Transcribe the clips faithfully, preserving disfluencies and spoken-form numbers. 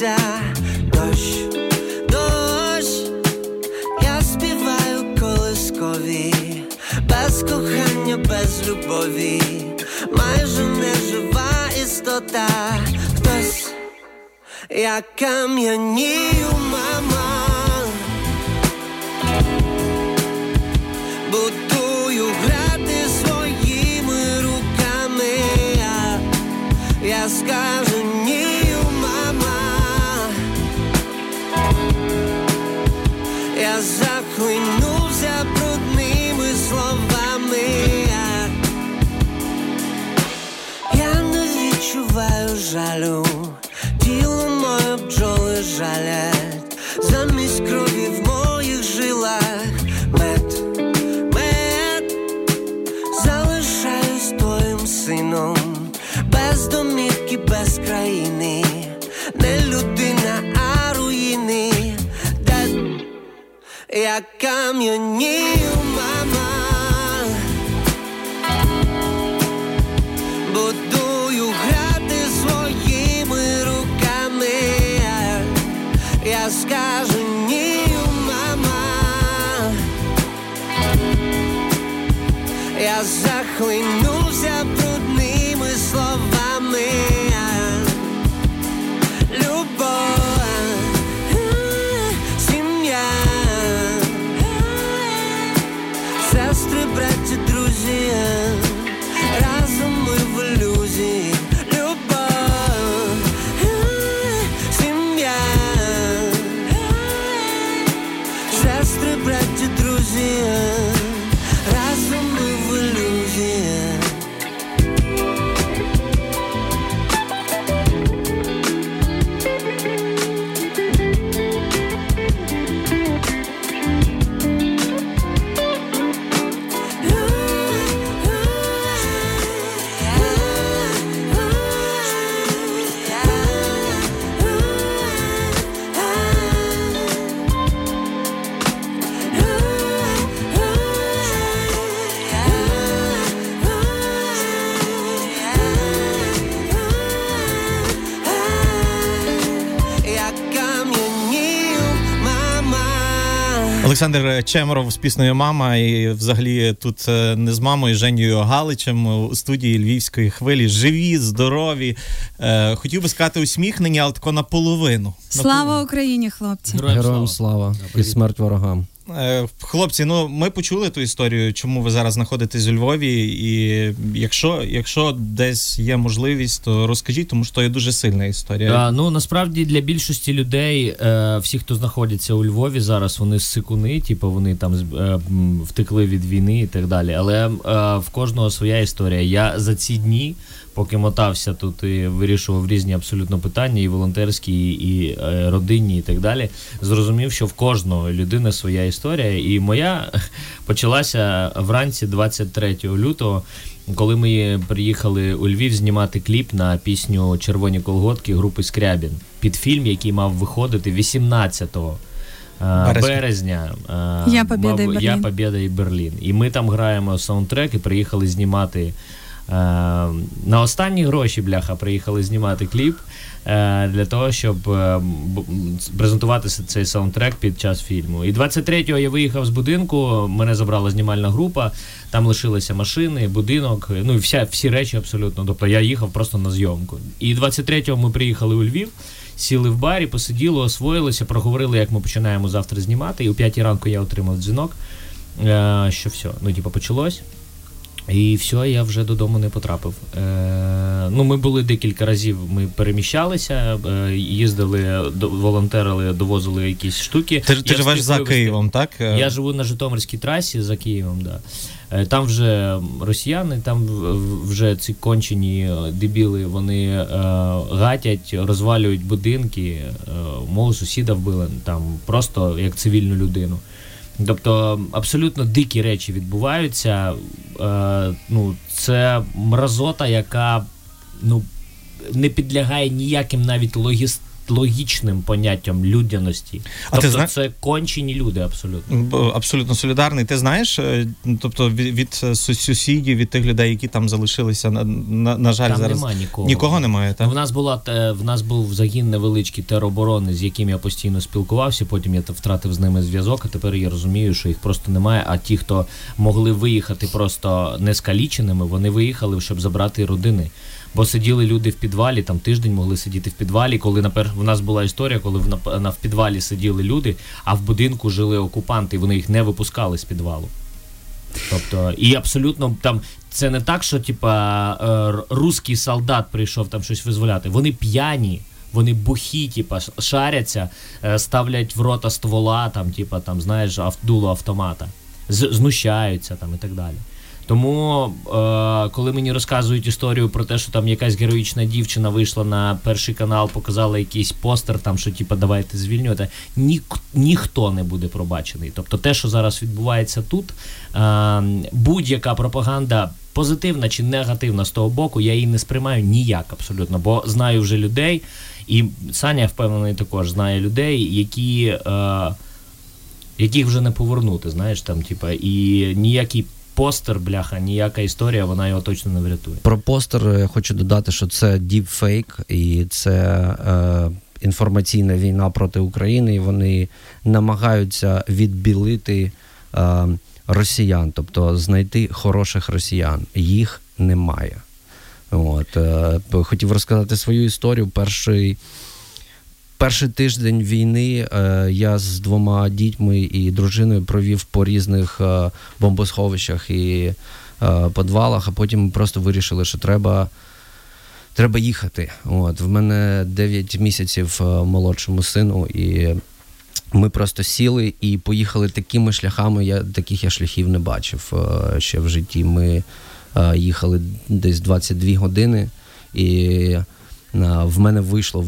лється дощ, дощ. Я співаю колискові, без кохання, без любові, майже нежива істота. Хтось, я кам'янію, мама, будую грати своїми руками. Я скажу ні, мама, я захлинувся брудними словами. Я не відчуваю жалю, тіло моє бджоли жалять, замість крові в моїх жилах мед, мед. Залишаюсь твоїм сином, без домівки, без країни, не людина, а руїни. Де я кам'янію, мама, будую грати своїми руками. Я скажу ні, мама, я захлинувся брудними словами. Любов, сім'я, сестри, браття, друзі, разом ми в ілюзії. Любов, сім'я, сестри, браття, друзі, разом ми в ілюзії. Олександр Чемеров з піснею «Мама», і взагалі тут не з мамою, Женєю Галичем у студії Львівської хвилі. Живі, здорові, хотів би сказати усміхнені, але тако наполовину. Слава Україні, хлопці! Героям слава і смерть ворогам! Хлопці, ну ми почули ту історію, чому ви зараз знаходитесь у Львові, і якщо, якщо десь є можливість, то розкажіть, тому що це дуже сильна історія. А, ну, насправді, для більшості людей, е, всі, хто знаходяться у Львові зараз, вони сикуни, типу вони там е, втекли від війни і так далі, але е, в кожного своя історія. Я за ці дні, поки мотався тут і вирішував різні абсолютно питання, і волонтерські, і, і е, родинні, і так далі, зрозумів, що в кожного людини своя історія. І моя почалася вранці двадцять третього лютого, коли ми приїхали у Львів знімати кліп на пісню «Червоні колготки» групи Скрябін, під фільм, який мав виходити вісімнадцятого березня. «Я Побєда і Берлін». «Я Побєда і Берлін». І ми там граємо саундтрек і приїхали знімати на останні гроші, бляха, приїхали знімати кліп для того, щоб презентувати цей саундтрек під час фільму. І двадцять третього я виїхав з будинку, мене забрала знімальна група, там лишилися машини, будинок, ну і вся, всі речі абсолютно. Тобто я їхав просто на зйомку. І двадцять третього ми приїхали у Львів, сіли в барі, посиділи, освоїлися, проговорили, як ми починаємо завтра знімати. І о п'ятій ранку я отримав дзвінок, що все, ну типу почалось. І все, я вже додому не потрапив. Е, ну, ми були декілька разів, ми переміщалися, е, їздили, до, волонтерили, довозили якісь штуки. Ти, ти живеш за Києвом, так? Я живу на Житомирській трасі за Києвом, да. Е, там вже росіяни, там вже ці кончені дебіли, вони е, гатять, розвалюють будинки, е, мого сусіда вбили там просто як цивільну людину. Тобто абсолютно дикі речі відбуваються. Е, ну, це мразота, яка ну, не підлягає ніяким навіть логістичним логічним поняттям людяності. А тобто зна... це кончені люди абсолютно. Абсолютно солідарний. Ти знаєш, тобто від сусідів, від тих людей, які там залишилися, на, на, на жаль, там зараз... Там немає нікого. Нікого немає, так? В нас, була, в нас був загін невеличкий тероборони, з яким я постійно спілкувався, потім я втратив з ними зв'язок, а тепер я розумію, що їх просто немає, а ті, хто могли виїхати просто нескаліченими, вони виїхали, щоб забрати родини. Бо сиділи люди в підвалі, там тиждень могли сидіти в підвалі, коли на пер... в нас була історія, коли в, на... в підвалі сиділи люди, а в будинку жили окупанти, і вони їх не випускали з підвалу. Тобто, і абсолютно там, це не так, що типа русський солдат прийшов там щось визволяти, вони п'яні. Вони бухі, типа, шаряться, ставлять в рота ствола, там, типа, там, знаєш, дуло автомата, знущаються там і так далі. Тому, е- коли мені розказують історію про те, що там якась героїчна дівчина вийшла на Перший канал, показала якийсь постер, там, що, типа, давайте звільнювати, ні- ніхто не буде пробачений. Тобто, те, що зараз відбувається тут, е- будь-яка пропаганда, позитивна чи негативна з того боку, я її не сприймаю ніяк абсолютно, бо знаю вже людей, і Саня, впевнений, також знає людей, які, е- яких вже не повернути, знаєш, там, типа, і ніякий постер, бляха, ніяка історія, вона його точно не врятує. Про постер я хочу додати, що це діпфейк, і це е, інформаційна війна проти України, і вони намагаються відбілити е, росіян, тобто знайти хороших росіян. Їх немає. От, е, хотів розказати свою історію. Перший Перший тиждень війни е, я з двома дітьми і дружиною провів по різних е, бомбосховищах і е, підвалах, а потім ми просто вирішили, що треба, треба їхати. От. В мене дев'ять місяців е, молодшому сину, і ми просто сіли і поїхали такими шляхами, я, таких я шляхів не бачив е, ще в житті. Ми е, їхали десь двадцять дві години, і... В мене вийшло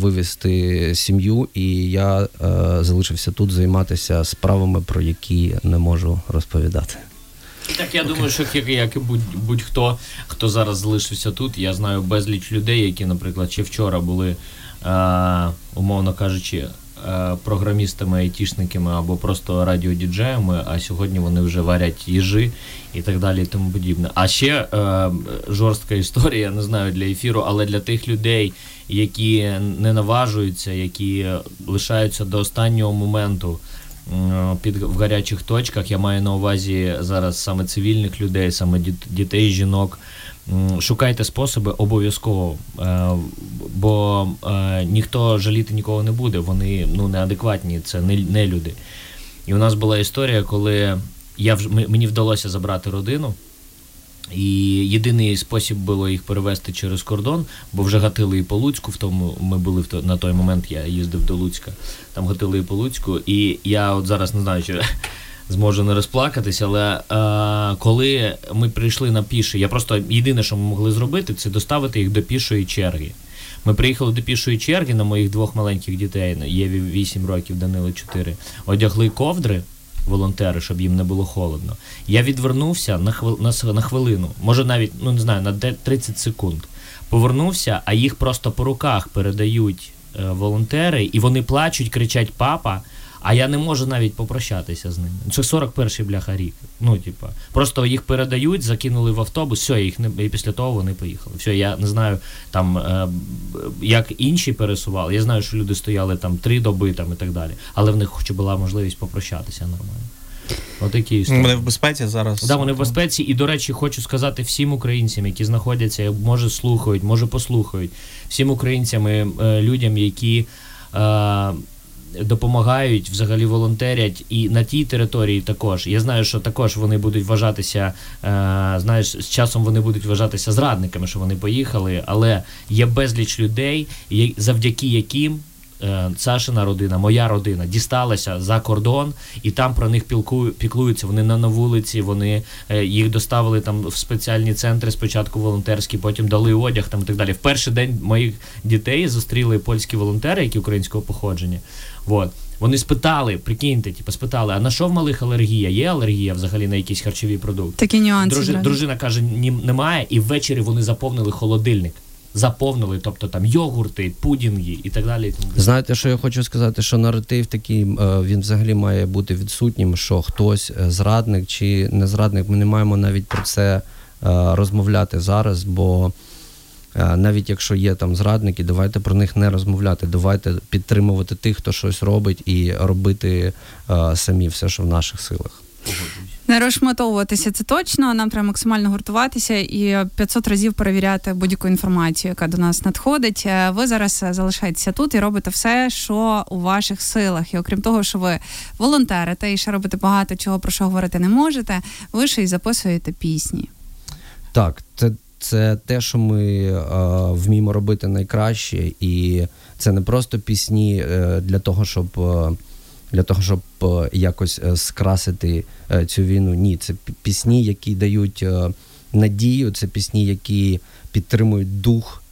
вивезти сім'ю, і я е, залишився тут займатися справами, про які не можу розповідати. Так, я okay. думаю, що як і будь-хто, хто зараз залишився тут, я знаю безліч людей, які, наприклад, ще вчора були, е, умовно кажучи, е, програмістами, айтішниками або просто радіодіджеями, а сьогодні вони вже варять їжі. І так далі, і тому подібне. А ще е, жорстка історія, не знаю, для ефіру, але для тих людей, які не наважуються, які лишаються до останнього моменту е, під, в гарячих точках, я маю на увазі зараз саме цивільних людей, саме діт, дітей, жінок, е, шукайте способи обов'язково, е, бо е, ніхто жаліти нікого не буде, вони ну, неадекватні, це не, не люди. І у нас була історія, коли... Я вже, мені вдалося забрати родину, і єдиний спосіб було їх перевезти через кордон, бо вже гатили і по Луцьку, в тому ми були в то, на той момент, я їздив до Луцька, там гатили і по Луцьку, і я от зараз не знаю, чи зможу не розплакатись, але е, коли ми прийшли на піший, я просто єдине, що ми могли зробити, це доставити їх до пішої черги. Ми приїхали до пішої черги на моїх двох маленьких дітей, Єві вісім років, Данило чотири, одягли ковдри, волонтери, щоб їм не було холодно. Я відвернувся на, хвили, на, на хвилину, може навіть, ну не знаю, на тридцять секунд. Повернувся, а їх просто по руках передають е, волонтери, і вони плачуть, кричать «папа», а я не можу навіть попрощатися з ними. Це сорок перший, бляха, рік. Ну, типа, просто їх передають, закинули в автобус, все, їх не... і після того вони поїхали. Все, я не знаю, там, е, як інші пересували. Я знаю, що люди стояли там три доби там, і так далі. Але в них хоч була можливість попрощатися нормально. Отакі історії. Вони в безпеці зараз. Да, вони в безпеці. І, до речі, хочу сказати всім українцям, які знаходяться, може слухають, може послухають, всім українцям і е, людям, які... Е, допомагають, взагалі волонтерять і на тій території також. Я знаю, що також вони будуть вважатися, е, знаєш, з часом вони будуть вважатися зрадниками, що вони поїхали, але є безліч людей, завдяки яким е, Сашина родина, моя родина дісталася за кордон, і там про них пілку, піклуються, вони на, на вулиці, вони е, їх доставили там в спеціальні центри, спочатку волонтерські, потім дали одяг там і так далі. В перший день моїх дітей зустріли польські волонтери, які українського походження. От. Вони спитали, прикиньте, типу, спитали, а на що в малих алергія? Є алергія взагалі на якісь харчові продукти? Такі нюанси. Дружи, дружина каже, ні, немає, і ввечері вони заповнили холодильник. заповнили, тобто там йогурти, пудінги і так далі. Знаєте, що я хочу сказати, що наратив такий, він взагалі має бути відсутнім, що хтось зрадник чи не зрадник. Ми не маємо навіть про це розмовляти зараз, бо навіть якщо є там зрадники, давайте про них не розмовляти, давайте підтримувати тих, хто щось робить, і робити самі все, що в наших силах. Не розшматовуватися, це точно, нам треба максимально гуртуватися і п'ятсот разів перевіряти будь-яку інформацію, яка до нас надходить. Ви зараз залишаєтеся тут і робите все, що у ваших силах. І окрім того, що ви волонтерите і ще робите багато чого, про що говорити не можете, ви ще й записуєте пісні. Так, це, це те, що ми е, вміємо робити найкраще, і це не просто пісні е, для того, щоб... Е, Для того, щоб якось скрасити цю війну. Ні, це пісні, які дають надію, це пісні, які підтримують дух.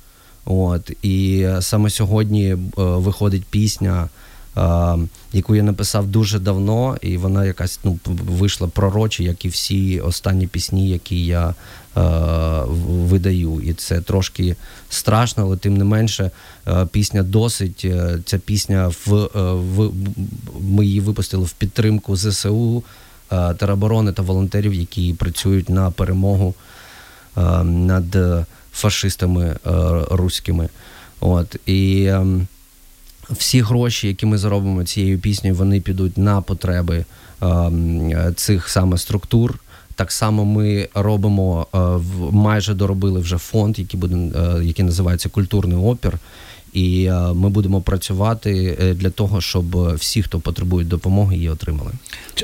От. І саме сьогодні виходить пісня, яку я написав дуже давно, і вона якась ну, вийшла пророче, як і всі останні пісні, які я е, видаю. І це трошки страшно, але тим не менше е, пісня досить. Е, ця пісня, в, е, в, ми її випустили в підтримку ЗСУ, е, тероборони та волонтерів, які працюють на перемогу е, над фашистами е, руськими. От. І... Е, Всі гроші, які ми заробимо цією піснею, вони підуть на потреби е, цих саме структур. Так само ми робимо, е, майже доробили вже фонд, який, буде, е, який називається «Культурний опір». І е, ми будемо працювати для того, щоб всі, хто потребує допомоги, її отримали.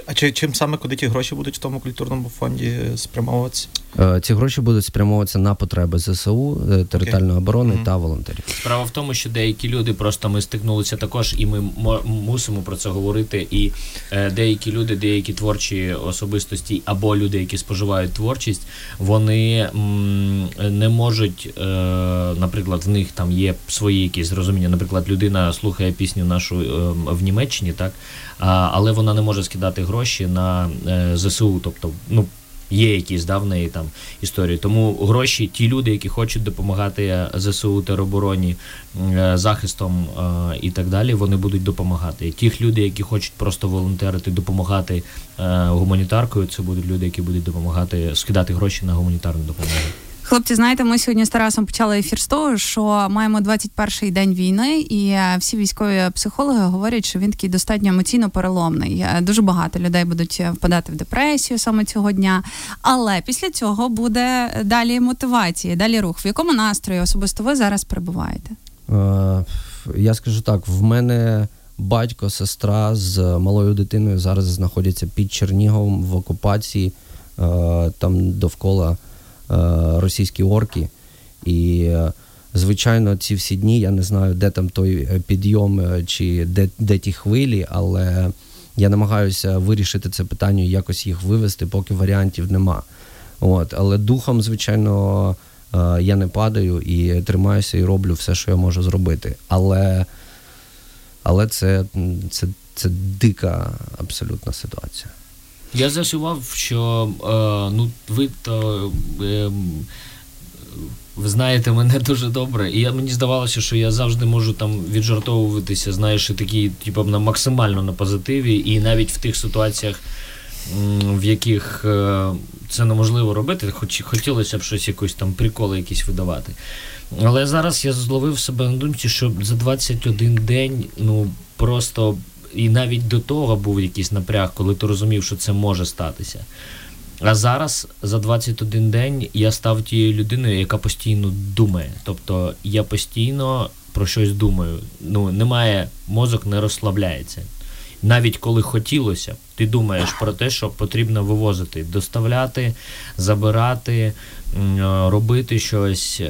А чи, чим саме, куди ті гроші будуть в тому культурному фонді спрямовуватися? Е, ці гроші будуть спрямовуватися на потреби ЗСУ, територіальної оборони okay. та волонтерів. Справа в тому, що деякі люди, просто ми стикнулися також, і ми мусимо про це говорити, і е, деякі люди, деякі творчі особистості, або люди, які споживають творчість, вони м, не можуть, е, наприклад, в них там є свої якісь розуміння, наприклад, людина слухає пісню нашу в Німеччині, так, але вона не може скидати гроші на ЗСУ, тобто, ну, є якісь, да, в неї там історії. Тому гроші, ті люди, які хочуть допомагати ЗСУ, теробороні, захистом і так далі, вони будуть допомагати. Тих людей, які хочуть просто волонтерити, допомагати гуманітаркою, це будуть люди, які будуть допомагати, скидати гроші на гуманітарну допомогу. Хлопці, знаєте, ми сьогодні з Тарасом почали ефір з того, що маємо двадцять перший день війни, і всі військові психологи говорять, що він такий достатньо емоційно переломний. Дуже багато людей будуть впадати в депресію саме цього дня, але після цього буде далі мотивація, далі рух. В якому настрої особисто ви зараз перебуваєте? Е, я скажу так, в мене батько, сестра з малою дитиною зараз знаходяться під Черніговом в окупації, е, там довкола російські орки, і звичайно ці всі дні, я не знаю, де там той підйом чи де, де ті хвилі, але я намагаюся вирішити це питання і якось їх вивести, поки варіантів нема. От. Але духом, звичайно, я не падаю і тримаюся, і роблю все, що я можу зробити. Але, але це, це, це дика абсолютна ситуація. Я з'ясував, що е, ну ви то е, ви знаєте мене дуже добре, і я, мені здавалося, що я завжди можу там віджартовуватися, знаєш, і такі, типу, на максимально на позитиві, і навіть в тих ситуаціях, в яких е, це неможливо робити, хоч хотілося б щось, якусь там приколи якісь видавати. Але зараз я зловив себе на думці, що за двадцять один день, ну просто. І навіть до того був якийсь напряг, коли ти розумів, що це може статися. А зараз, за двадцять один день, я став тією людиною, яка постійно думає. Тобто, я постійно про щось думаю. Ну, немає, мозок не розслабляється. Навіть коли хотілося, ти думаєш про те, що потрібно вивозити, доставляти, забирати, робити щось,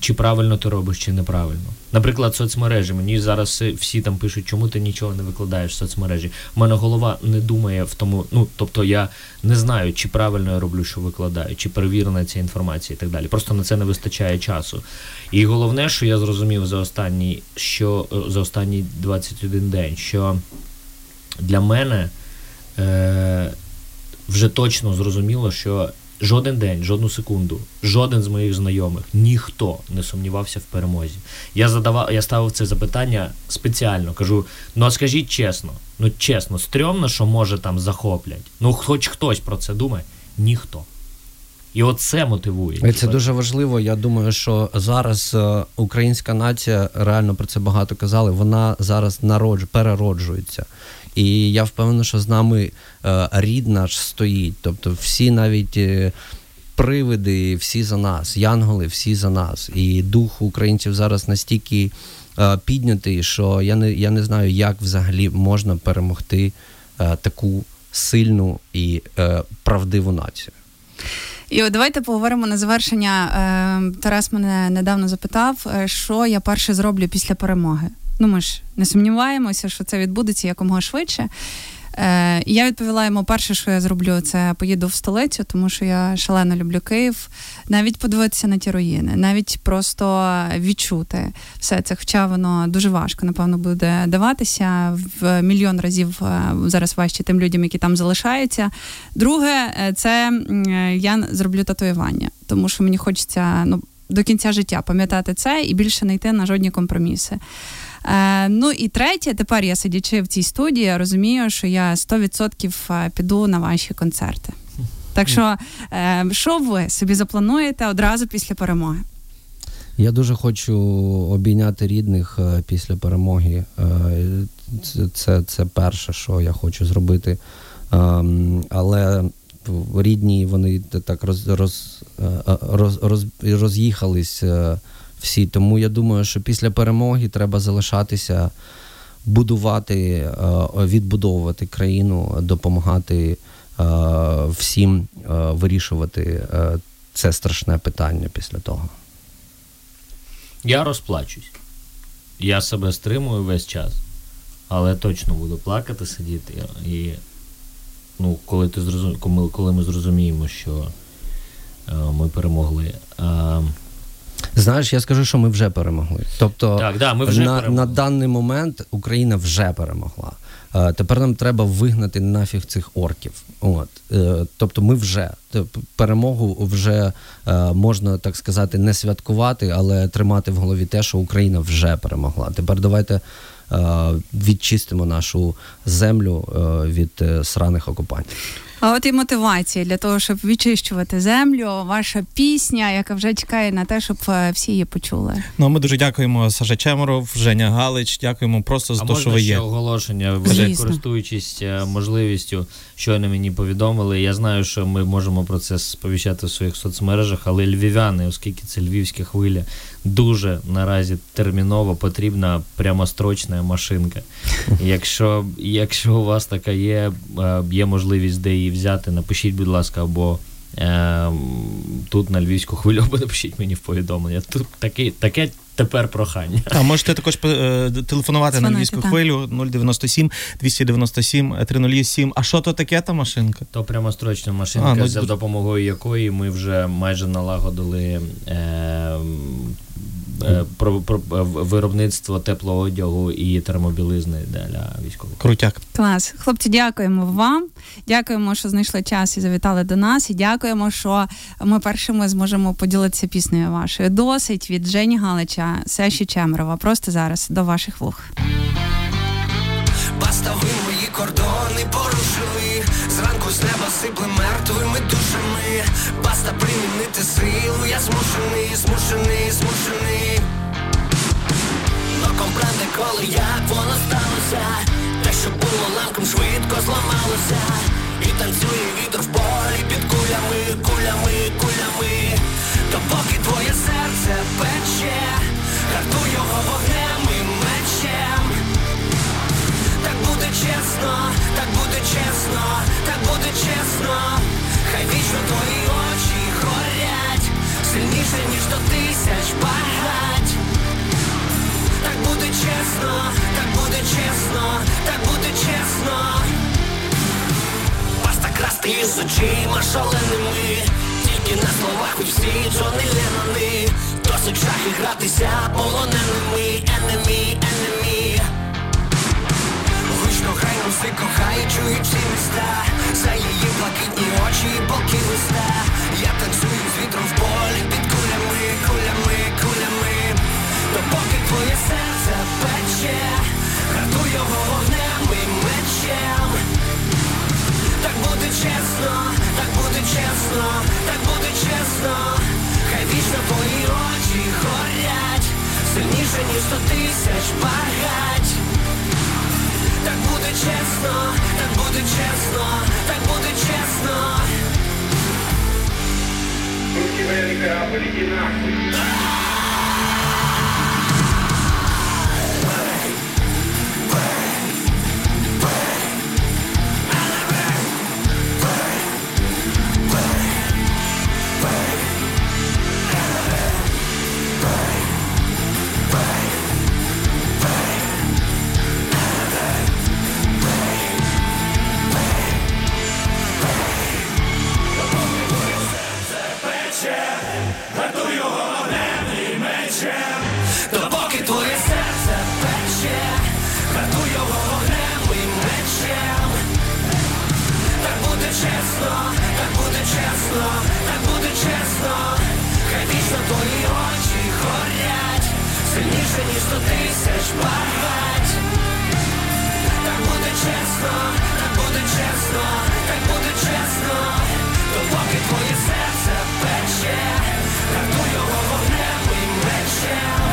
чи правильно ти робиш, чи неправильно. Наприклад, соцмережі. Мені зараз всі там пишуть, чому ти нічого не викладаєш в соцмережі. У мене голова не думає в тому, ну, тобто я не знаю, чи правильно я роблю, що викладаю, чи перевірена ця інформація і так далі. Просто на це не вистачає часу. І головне, що я зрозумів за останні, що, за останні двадцять один день, що для мене е, вже точно зрозуміло, що Жоден день, жодну секунду, жоден з моїх знайомих, ніхто не сумнівався в перемозі. Я задавав, я ставив це запитання спеціально, кажу, ну а скажіть чесно, ну чесно, стрьомно, що може там захоплять? Ну хоч хтось про це думає? Ніхто. І от це мотивує. І це дуже важливо. Я думаю, що зараз українська нація, реально про це багато казали, вона зараз народж, перероджується. І я впевнений, що з нами рід наш стоїть. Тобто всі навіть привиди, всі за нас, янголи, всі за нас. І дух українців зараз настільки піднятий, що я не, я не знаю, як взагалі можна перемогти таку сильну і правдиву націю. І от давайте поговоримо на завершення. Тарас мене недавно запитав, що я перше зроблю після перемоги. Ну, ми ж не сумніваємося, що це відбудеться якомога швидше. І я відповіла йому, перше, що я зроблю, це поїду в столицю, тому що я шалено люблю Київ. Навіть подивитися на ті руїни, навіть просто відчути все це. Хоча воно дуже важко, напевно, буде даватися. В мільйон разів зараз важче тим людям, які там залишаються. Друге, це я зроблю татуювання, тому що мені хочеться, ну, до кінця життя пам'ятати це і більше не йти на жодні компроміси. Е, ну і третє, тепер я, сидячи в цій студії, розумію, що я сто відсотків піду на ваші концерти. Так що, е, що ви собі заплануєте одразу після перемоги? Я дуже хочу обійняти рідних після перемоги. Це, це, це перше, що я хочу зробити. Але рідні, вони так роз, роз, роз, роз, роз'їхались всі. Тому я думаю, що після перемоги треба залишатися, будувати, відбудовувати країну, допомагати всім вирішувати це страшне питання після того. Я розплачусь. Я себе стримую весь час. Але точно буду плакати, сидіти. І ну, коли, ти зрозум... коли ми зрозуміємо, що ми перемогли... Знаєш, я скажу, що ми вже перемогли. Тобто, так, да, ми вже на, перемогли. На даний момент Україна вже перемогла. Е, тепер нам треба вигнати нафіг цих орків. От. Е, тобто ми вже. Тобто, перемогу вже е, можна, так сказати, не святкувати, але тримати в голові те, що Україна вже перемогла. Тепер давайте е, відчистимо нашу землю е, від е, сраних окупантів. А от і мотивація для того, щоб відчищувати землю, ваша пісня, яка вже чекає на те, щоб всі її почули. Ну, ми дуже дякуємо Саже Чемеров, Женя Галич, дякуємо просто за те, що ви є. А можна ще оголошення, вже користуючись можливістю, щойно мені повідомили. Я знаю, що ми можемо про це сповіщати в своїх соцмережах, але львів'яни, оскільки це львівська хвиля, дуже наразі терміново потрібна прямострочна машинка. Якщо, якщо у вас така є, є можливість де її взяти, напишіть, будь ласка, або е, тут на Львівську хвилю, або напишіть мені в повідомлення. Тут таке, таке тепер прохання. А можете також е, телефонувати Звонайте, на Львівську та. хвилю нуль дев'ять сім, два дев'ять сім, три нуль сім. А що то таке та машинка? То прямострочна машинка, а, ну, за допомогою якої ми вже майже налагодили е, е, про, про, виробництво теплоодягу і термобілизни для військових. Крутяк. Клас. Хлопці, дякуємо вам. Дякуємо, що знайшли час і завітали до нас. І дякуємо, що ми першими зможемо поділитися піснею вашою. Досить від Жені Галича, Саші Чемерова. Просто зараз до ваших вух. Постави мої кордони, порушили. Зранку з неба сипли мертвими душами. Баста примінити силу, я змушений, змушений, змушений. Но компренде, коли як воно сталося. Те, що було ламком, швидко зламалося. І танцює вітер в полі під кулями, кулями, кулями. То поки твоє серце пече, гартуй його вогнем і мечем. Так буде чесно, так буде чесно, так буде чесно. Хай вічно твої очі горять, сильніше, ніж до тисяч багать. Так буде чесно, так буде чесно, так буде чесно. Баста красти із очима шаленими, тільки на словах і всі Джони Леннони. Досить в шахи гратися полоненими, enemy, enemy. Гучно хай нам всі кохають, чують всі міста, за її блакитні очі і полки листа. сильніше, ніж сто тисяч багать. Так буде чесно, так буде чесно, так буде чесно. Руки вверх, корабль, іди нахуй. Твоє серце пече, рятуй його вогнем і мечем.